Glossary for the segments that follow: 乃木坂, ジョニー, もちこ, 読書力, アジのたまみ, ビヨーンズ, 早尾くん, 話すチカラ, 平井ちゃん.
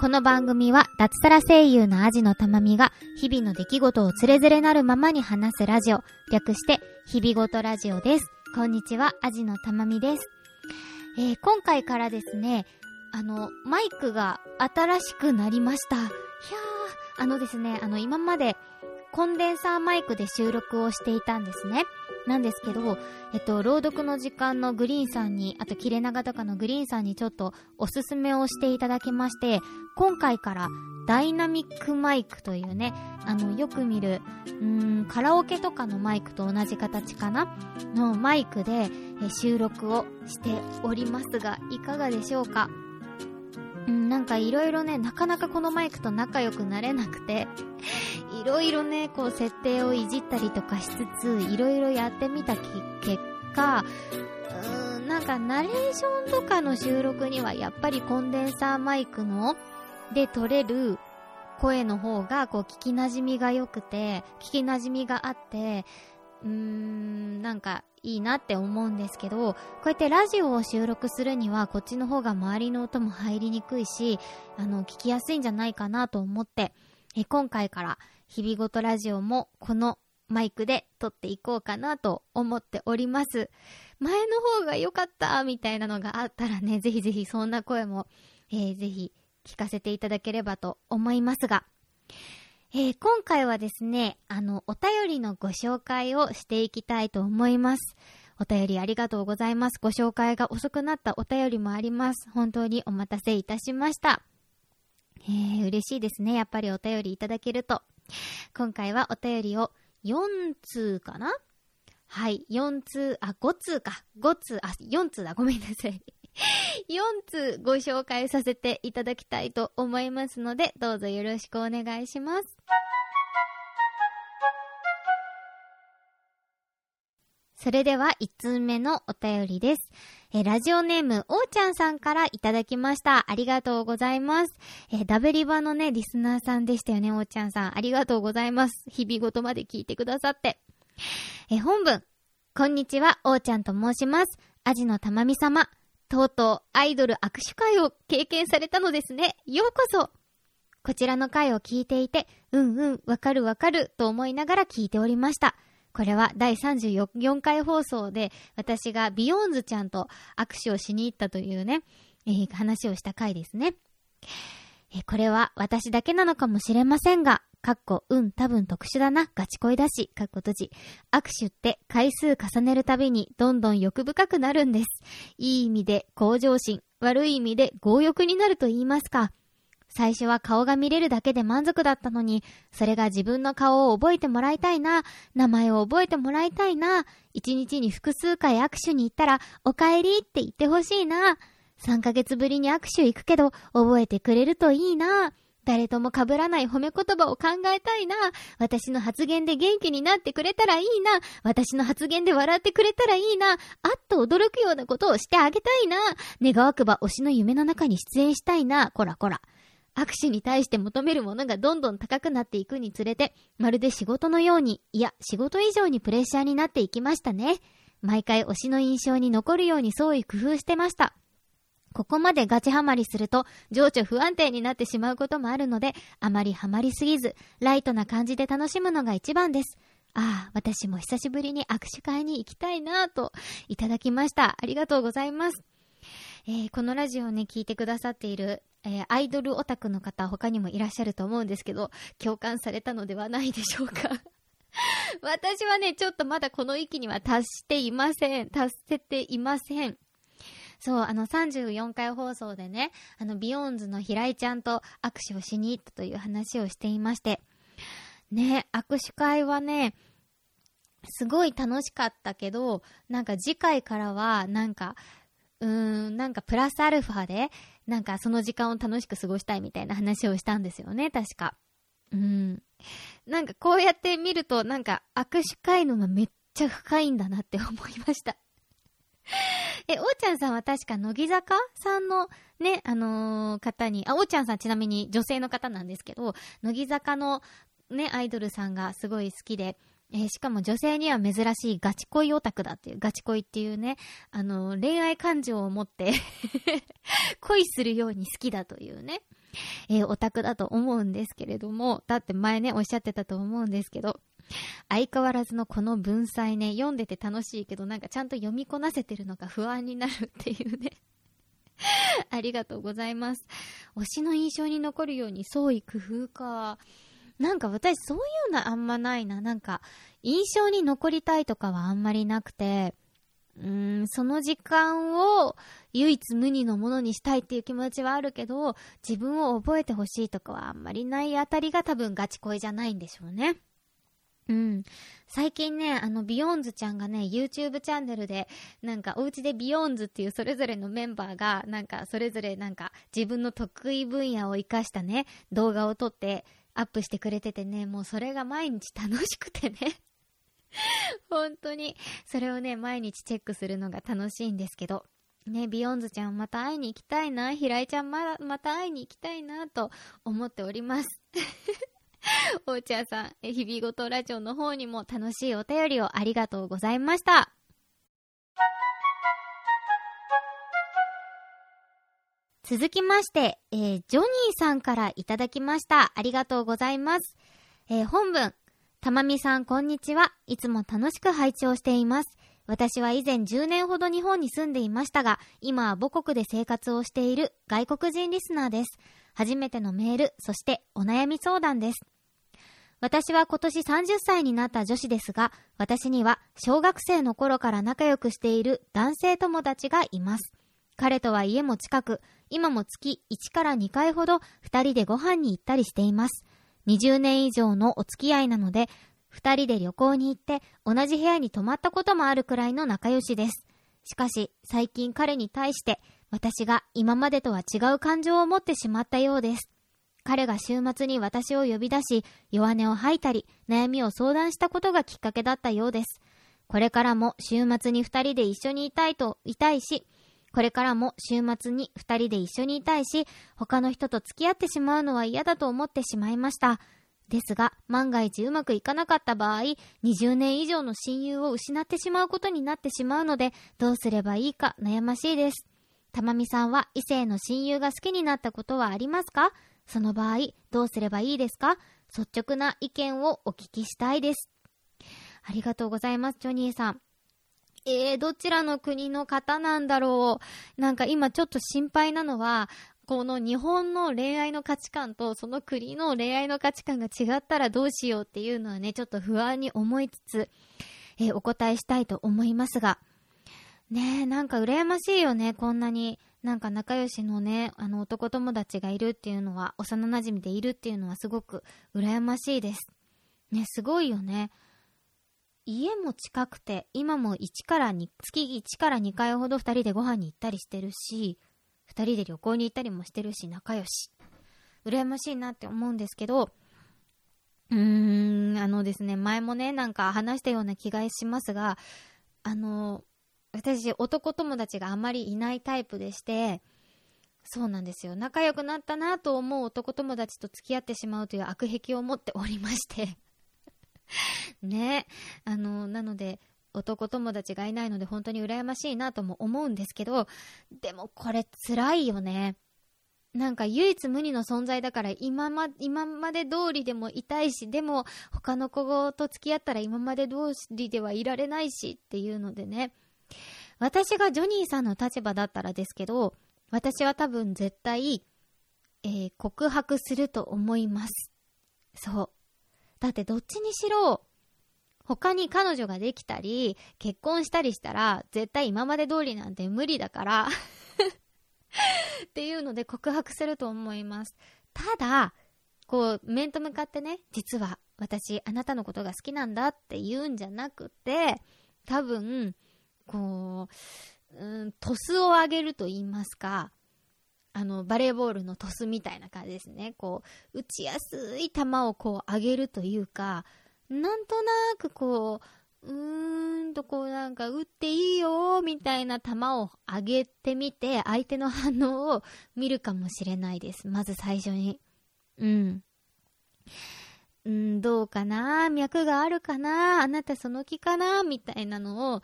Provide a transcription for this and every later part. この番組は脱サラ声優のアジのたまみが日々の出来事をつれづれなるままに話すラジオ、略して日々ごとラジオです。こんにちは、アジのたまみです。今回からですね、マイクが新しくなりました。いやー、ですね、今までコンデンサーマイクで収録をしていたんですね。なんですけど、朗読の時間のグリーンさんに、あと切れ長とかのグリーンさんにちょっとおすすめをしていただきまして、今回からダイナミックマイクというね、よく見る、カラオケとかのマイクと同じ形かなのマイクで収録をしておりますが、いかがでしょうか。なんかいろいろね、なかなかこのマイクと仲良くなれなくて、いろいろね、こう設定をいじったりとかしつつ、いろいろやってみた結果、なんかナレーションとかの収録にはやっぱりコンデンサーマイクので撮れる声の方がこう聞き馴染みが良くて、聞き馴染みがあって、なんかいいなって思うんですけど、こうやってラジオを収録するにはこっちの方が周りの音も入りにくいし、聞きやすいんじゃないかなと思って、今回から日々ごとラジオもこのマイクで撮っていこうかなと思っております。前の方が良かったみたいなのがあったらね、ぜひぜひそんな声も、ぜひ聞かせていただければと思いますが、今回はですね、お便りのご紹介をしていきたいと思います。お便りありがとうございます。ご紹介が遅くなったお便りもあります。本当にお待たせいたしました。嬉しいですね、やっぱりお便りいただけると。今回はお便りを4通かな、はい、4通あ5通か5通あ4通だごめんなさい4通ご紹介させていただきたいと思いますので、どうぞよろしくお願いします。それでは1通目のお便りです。ラジオネームおーちゃんさんからいただきました。ありがとうございます。ダベリバのね、リスナーさんでしたよね、おーちゃんさん、ありがとうございます。日々ごとまで聞いてくださって。本文、こんにちは、おーちゃんと申します。アジのたまみ様、とうとうアイドル握手会を経験されたのですね。ようこそ。こちらの会を聞いていて、わかるわかると思いながら聞いておりました。これは第34回放送で、私がビヨーンズちゃんと握手をしに行ったというね、話をした回ですね。これは私だけなのかもしれませんが、多分特殊だな、ガチ恋だし、握手って回数重ねるたびにどんどん欲深くなるんです。いい意味で向上心、悪い意味で強欲になると言いますか。最初は顔が見れるだけで満足だったのに、それが自分の顔を覚えてもらいたいな、名前を覚えてもらいたいな、一日に複数回握手に行ったらお帰りって言ってほしいな、3ヶ月ぶりに握手行くけど覚えてくれるといいな、誰とも被らない褒め言葉を考えたいな。私の発言で元気になってくれたらいいな。私の発言で笑ってくれたらいいな。あっと驚くようなことをしてあげたいな。願わくば推しの夢の中に出演したいな。こらこら。握手に対して求めるものがどんどん高くなっていくにつれて、まるで仕事のように、いや仕事以上にプレッシャーになっていきましたね。毎回推しの印象に残るように創意工夫してました。ここまでガチハマりすると情緒不安定になってしまうこともあるので、あまりハマりすぎずライトな感じで楽しむのが一番です。ああ、私も久しぶりに握手会に行きたいなぁといただきました。ありがとうございます。このラジオをね、聞いてくださっている、アイドルオタクの方、他にもいらっしゃると思うんですけど、共感されたのではないでしょうか私はね、ちょっとまだこの域には達せていません。そう、34回放送でね、ビヨーンズの平井ちゃんと握手をしに行ったという話をしていましてね、握手会はねすごい楽しかったけど、なんか次回からはなんかプラスアルファでなんかその時間を楽しく過ごしたいみたいな話をしたんですよね、確か。なんかこうやって見ると、なんか握手会のがめっちゃ深いんだなって思いましたおーちゃんさんは確か乃木坂さんのね、方に、おーちゃんさんちなみに女性の方なんですけど、乃木坂のね、アイドルさんがすごい好きで、しかも女性には珍しいガチ恋オタクだっていう、ガチ恋っていうね、恋愛感情を持って恋するように好きだというね、オタクだと思うんですけれども、だって前ねおっしゃってたと思うんですけど、相変わらずのこの文才ね、読んでて楽しいけどなんかちゃんと読みこなせてるのか不安になるっていうねありがとうございます。推しの印象に残るように創意工夫か。なんか私そういうのあんまないな。なんか印象に残りたいとかはあんまりなくて、その時間を唯一無二のものにしたいっていう気持ちはあるけど、自分を覚えてほしいとかはあんまりないあたりが多分ガチ恋じゃないんでしょうね。うん、最近ね、ビヨーンズちゃんがね YouTube チャンネルでなんかおうちでビヨーンズっていうそれぞれのメンバーがなんかそれぞれなんか自分の得意分野を生かしたね動画を撮ってアップしてくれててね、もうそれが毎日楽しくてね本当にそれをね毎日チェックするのが楽しいんですけどね、ビヨンズちゃんまた会いに行きたいな、平井ちゃん また会いに行きたいなと思っておりますおうちゃんさん、日々ごとラジオの方にも楽しいお便りをありがとうございました。続きまして、ジョニーさんからいただきました。ありがとうございます。本文、たまみさんこんにちは、いつも楽しく拝聴しています。私は以前10年ほど日本に住んでいましたが、今は母国で生活をしている外国人リスナーです。初めてのメール、そしてお悩み相談です。私は今年30歳になった女子ですが、私には小学生の頃から仲良くしている男性友達がいます。彼とは家も近く、今も月1から2回ほど2人でご飯に行ったりしています。20年以上のお付き合いなので、2人で旅行に行って同じ部屋に泊まったこともあるくらいの仲良しです。しかし最近彼に対して私が今までとは違う感情を持ってしまったようです。彼が週末に私を呼び出し、弱音を吐いたり悩みを相談したことがきっかけだったようです。これからも週末に2人で一緒にいたいし、これからも週末に2人で一緒にいたいし、他の人と付き合ってしまうのは嫌だと思ってしまいました。ですが、万が一うまくいかなかった場合、20年以上の親友を失ってしまうことになってしまうので、どうすればいいか悩ましいです。たまみさんは異性の親友が好きになったことはありますか？その場合、どうすればいいですか？率直な意見をお聞きしたいです。ありがとうございます、ジョニーさん。どちらの国の方なんだろう。なんか今ちょっと心配なのは、この日本の恋愛の価値観とその国の恋愛の価値観が違ったらどうしようっていうのはね、ちょっと不安に思いつつ、お答えしたいと思いますが、ねえ、なんか羨ましいよね。こんなになんか仲良しのね、男友達がいるっていうのは、幼馴染でいるっていうのはすごく羨ましいです。ね、すごいよね。家も近くて、今も月1から2回ほど2人でご飯に行ったりしてるし、2人で旅行に行ったりもしてるし、仲良し。羨ましいなって思うんですけど、ですね、前もね、なんか話したような気がしますが、私男友達があまりいないタイプでして、そうなんですよ、仲良くなったなと思う男友達と付き合ってしまうという悪癖を持っておりましてね、なので男友達がいないので本当に羨ましいなとも思うんですけど、でもこれ辛いよね。なんか唯一無二の存在だから、今まで通りでもいたいし、でも他の子と付き合ったら今まで通りではいられないしっていうのでね、私がジョニーさんの立場だったらですけど、私は多分絶対、告白すると思います。そう、だってどっちにしろ他に彼女ができたり結婚したりしたら絶対今まで通りなんて無理だからっていうので告白すると思います。ただこう面と向かってね、実は私あなたのことが好きなんだって言うんじゃなくて、多分こう、トスを上げると言いますか、バレーボールのトスみたいな感じですね。こう打ちやすい球をこう上げるというか、なんとなくこうこうなんか打っていいよみたいな球を上げてみて、相手の反応を見るかもしれないです。まず最初に、どうかな、脈があるかな、あなたその気かなみたいなのを、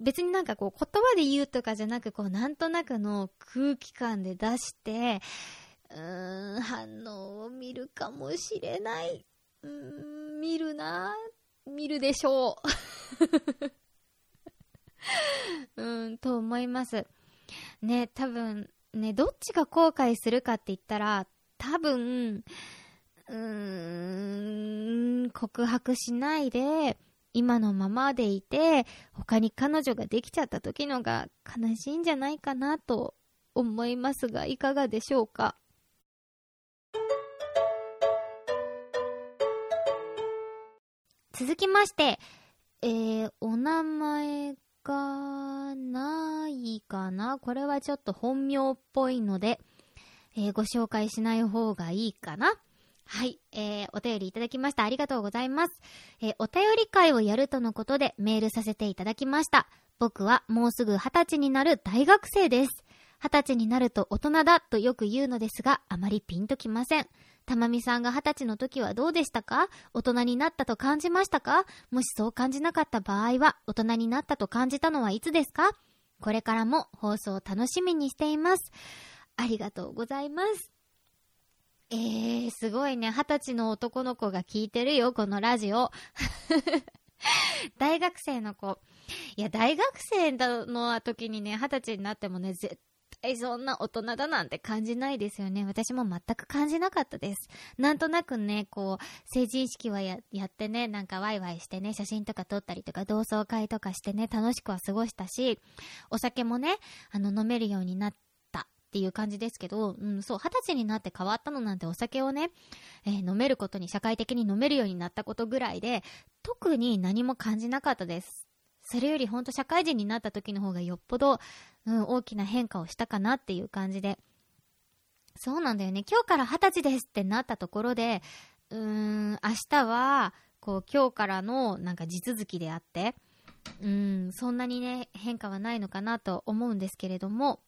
別になんかこう言葉で言うとかじゃなく、こうなんとなくの空気感で出して、反応を見るかもしれない、見るな、見るでしょうと思いますね。多分ね、どっちが後悔するかって言ったら、多分告白しないで今のままでいて、他に彼女ができちゃった時のが悲しいんじゃないかなと思いますが、いかがでしょうか。続きまして、お名前がないかな、これはちょっと本名っぽいので、ご紹介しない方がいいかな。はい、お便りいただきました、ありがとうございます。お便り会をやるとのことでメールさせていただきました。僕はもうすぐ20歳になる大学生です。20歳になると大人だとよく言うのですが、あまりピンときません。たまみさんが20歳の時はどうでしたか？大人になったと感じましたか？もしそう感じなかった場合は、大人になったと感じたのはいつですか？これからも放送を楽しみにしています。ありがとうございます。すごいね、20歳の男の子が聞いてるよ、このラジオ大学生の子、いや大学生の時にね、20歳になってもね、絶対そんな大人だなんて感じないですよね。私も全く感じなかったです。なんとなくね、こう成人式は やってね、なんかワイワイしてね、写真とか撮ったりとか、同窓会とかしてね、楽しくは過ごしたし、お酒もね、飲めるようになってっていう感じですけど、そう、20歳になって変わったのなんて、お酒をね、飲めることに、社会的に飲めるようになったことぐらいで、特に何も感じなかったです。それより本当、社会人になった時の方がよっぽど、大きな変化をしたかなっていう感じで。そうなんだよね、今日から20歳ですってなったところで、明日はこう今日からのなんか地続きであって、そんなにね変化はないのかなと思うんですけれども、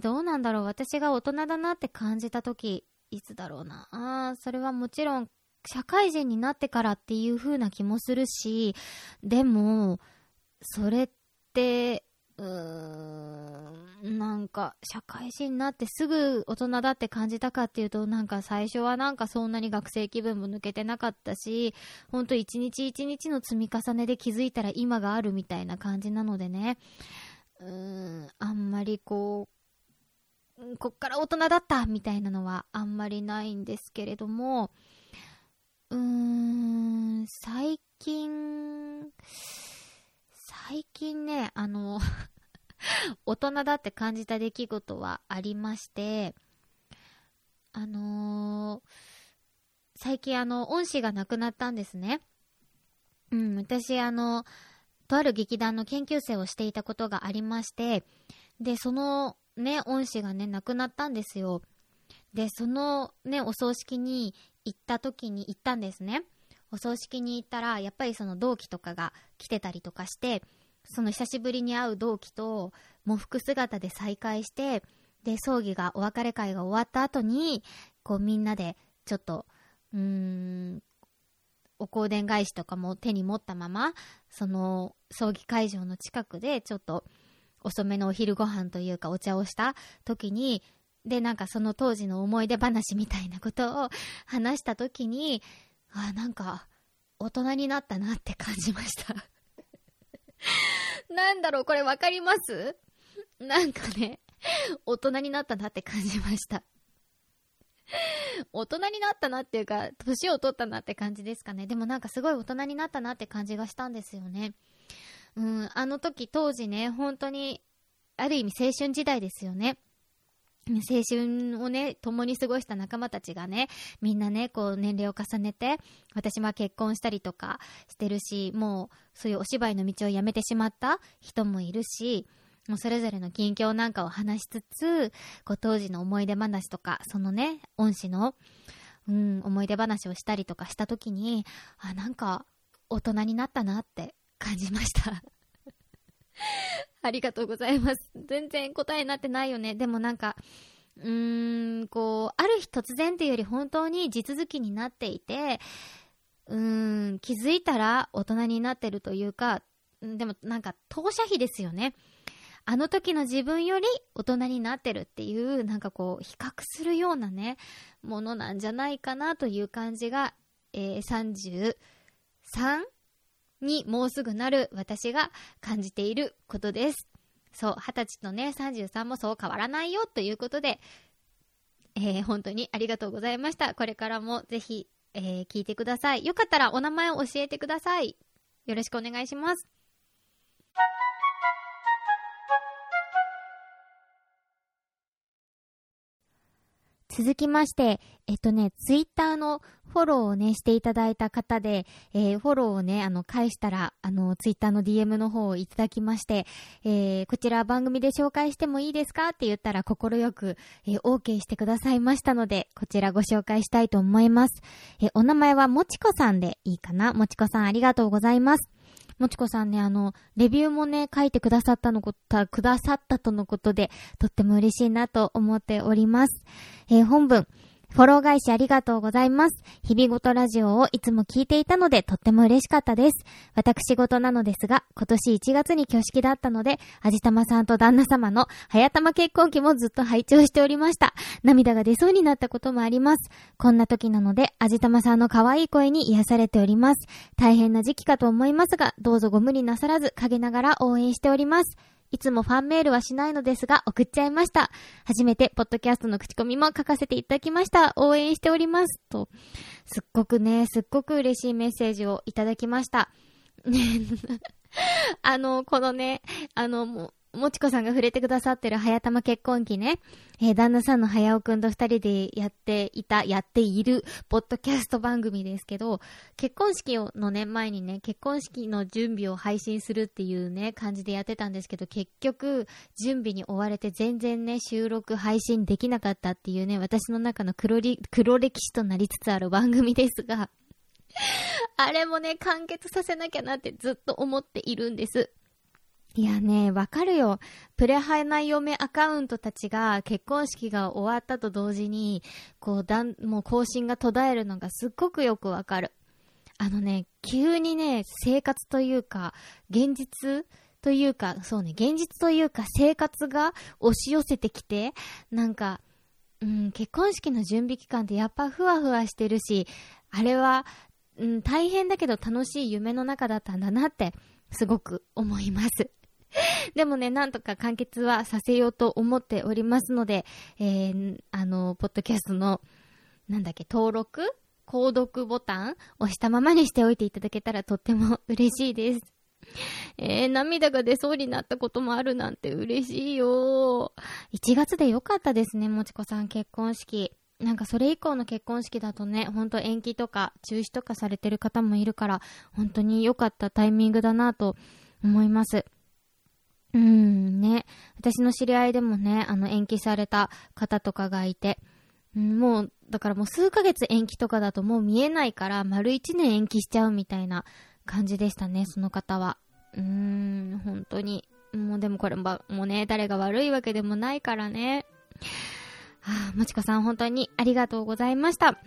どうなんだろう。私が大人だなって感じた時いつだろうな。それはもちろん社会人になってからっていう風な気もするし、でもそれってなんか社会人になってすぐ大人だって感じたかっていうと、なんか最初はなんかそんなに学生気分も抜けてなかったし、ほんと一日一日の積み重ねで気づいたら今があるみたいな感じなのでね、あんまりこうこっから大人だったみたいなのはあんまりないんですけれども、最近ね、大人だって感じた出来事はありまして、最近恩師が亡くなったんですね。私とある劇団の研究生をしていたことがありまして、でそのね恩師がね亡くなったんですよ。でそのねお葬式に行ったんですね。お葬式に行ったら、やっぱりその同期とかが来てたりとかして、その久しぶりに会う同期と喪服姿で再会して、で葬儀がお別れ会が終わった後に、こうみんなでちょっとお香典返しとかも手に持ったまま、その葬儀会場の近くでちょっと遅めのお昼ご飯というかお茶をした時に、でなんかその当時の思い出話みたいなことを話した時に、なんか大人になったなって感じましたなんだろうこれ、わかります？なんかね、大人になったなって感じました大人になったなっていうか、年を取ったなって感じですかね。でもなんかすごい大人になったなって感じがしたんですよね。あの時、当時ね、本当にある意味青春時代ですよね。青春をね共に過ごした仲間たちがね、みんなねこう年齢を重ねて、私は結婚したりとかしてるし、もうそういうお芝居の道をやめてしまった人もいるし、もうそれぞれの近況なんかを話しつつ、こう当時の思い出話とか、そのね恩師の、思い出話をしたりとかした時に、なんか大人になったなって感じましたありがとうございます。全然答えになってないよね。でもなんかこうある日突然というより本当に地続きになっていて、気づいたら大人になってるというか、でもなんか当社比ですよね。あの時の自分より大人になってるっていう、なんかこう比較するようなねものなんじゃないかなという感じが、33にもうすぐなる私が感じていることです。そう、20歳とね33もそう変わらないよということで、本当にありがとうございました。これからもぜひ、聞いてください。よかったらお名前を教えてください。よろしくお願いします。続きまして、ツイッターのフォローをねしていただいた方で、フォローをね返したらツイッターの DM の方をいただきまして、こちら番組で紹介してもいいですかって言ったら心よく、OK してくださいましたので、こちらご紹介したいと思います。お名前はもちこさんでいいかな。もちこさんありがとうございます。もちこさんねレビューもね書いてくださったとのことで、とっても嬉しいなと思っております。本文、フォロー返しありがとうございます。日々ごとラジオをいつも聞いていたのでとっても嬉しかったです。私事なのですが、今年1月に挙式だったので、味玉さんと旦那様の早玉結婚記もずっと拝聴しておりました。涙が出そうになったこともあります。こんな時なので、味玉さんの可愛い声に癒されております。大変な時期かと思いますが、どうぞご無理なさらず陰ながら応援しております。いつもファンメールはしないのですが送っちゃいました。初めてポッドキャストの口コミも書かせていただきました。応援しておりますと、すっごく嬉しいメッセージをいただきましたこのねもちこさんが触れてくださってる早玉結婚記ね、旦那さんの早尾くんと二人でやっているポッドキャスト番組ですけど、結婚式のね前にね結婚式の準備を配信するっていうね感じでやってたんですけど、結局準備に追われて全然ね収録配信できなかったっていうね、私の中の黒歴史となりつつある番組ですがあれもね完結させなきゃなってずっと思っているんです。いやね、わかるよ。プレハな嫁アカウントたちが結婚式が終わったと同時にもう更新が途絶えるのがすっごくよくわかる。急にね、生活というか、現実というか生活が押し寄せてきて、結婚式の準備期間ってやっぱふわふわしてるし、あれは、大変だけど楽しい夢の中だったんだなって、すごく思います。でもね、なんとか完結はさせようと思っておりますので、ポッドキャストの登録、購読ボタンを押したままにしておいていただけたらとっても嬉しいです。涙が出そうになったこともあるなんて嬉しいよ。1月でよかったですね、もちこさん結婚式。それ以降の結婚式だとね、ほんと延期とか中止とかされてる方もいるから、本当に良かったタイミングだなと思います。ね、私の知り合いでもね、延期された方とかがいて、もう、だからもう数ヶ月延期とかだともう見えないから、丸1年延期しちゃうみたいな感じでしたね、その方は。本当に。もうでもこれもね、誰が悪いわけでもないからね。もちこさん本当にありがとうございました。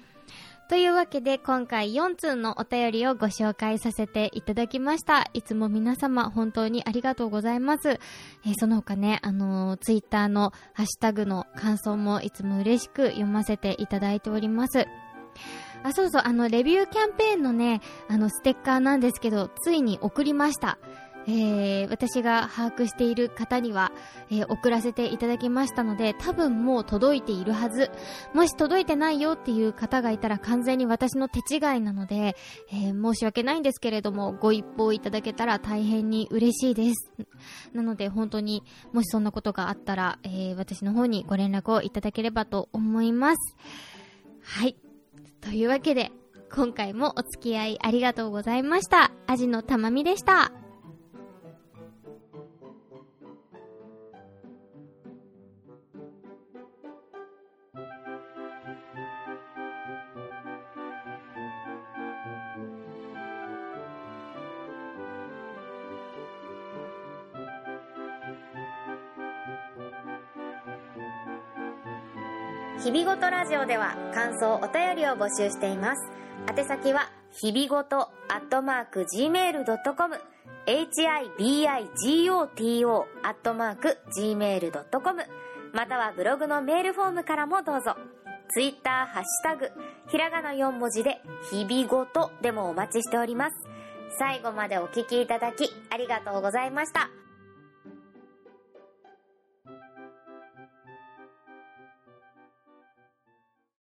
というわけで今回4通のお便りをご紹介させていただきました。いつも皆様本当にありがとうございます。その他ね、ツイッターのハッシュタグの感想もいつも嬉しく読ませていただいております。あ、そうそう、レビューキャンペーンのね、ステッカーなんですけど、ついに送りました。私が把握している方には、送らせていただきましたので、多分もう届いているはず。もし届いてないよっていう方がいたら完全に私の手違いなので、申し訳ないんですけれども、ご一報いただけたら大変に嬉しいです。なので本当にもしそんなことがあったら、私の方にご連絡をいただければと思います。はい。というわけで、今回もお付き合いありがとうございました。アジのたまみでした。日々ごとラジオでは感想お便りを募集しています。宛先は日々ごと@gmail.com、hibigoto@gmail.com、またはブログのメールフォームからもどうぞ。ツイッターハッシュタグひらがな4文字で日々ごとでもお待ちしております。最後までお聞きいただきありがとうございました。